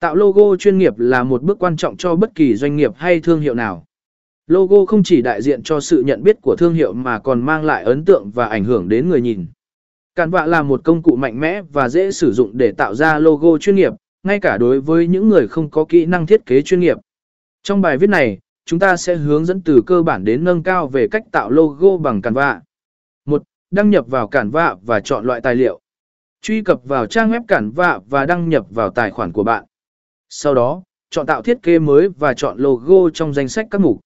Tạo logo chuyên nghiệp là một bước quan trọng cho bất kỳ doanh nghiệp hay thương hiệu nào. Logo không chỉ đại diện cho sự nhận biết của thương hiệu mà còn mang lại ấn tượng và ảnh hưởng đến người nhìn. Canva là một công cụ mạnh mẽ và dễ sử dụng để tạo ra logo chuyên nghiệp, ngay cả đối với những người không có kỹ năng thiết kế chuyên nghiệp. Trong bài viết này, chúng ta sẽ hướng dẫn từ cơ bản đến nâng cao về cách tạo logo bằng Canva. 1. Đăng nhập vào Canva và chọn loại tài liệu. Truy cập vào trang web Canva và đăng nhập vào tài khoản của bạn. Sau đó, chọn tạo thiết kế mới và chọn logo trong danh sách các mục.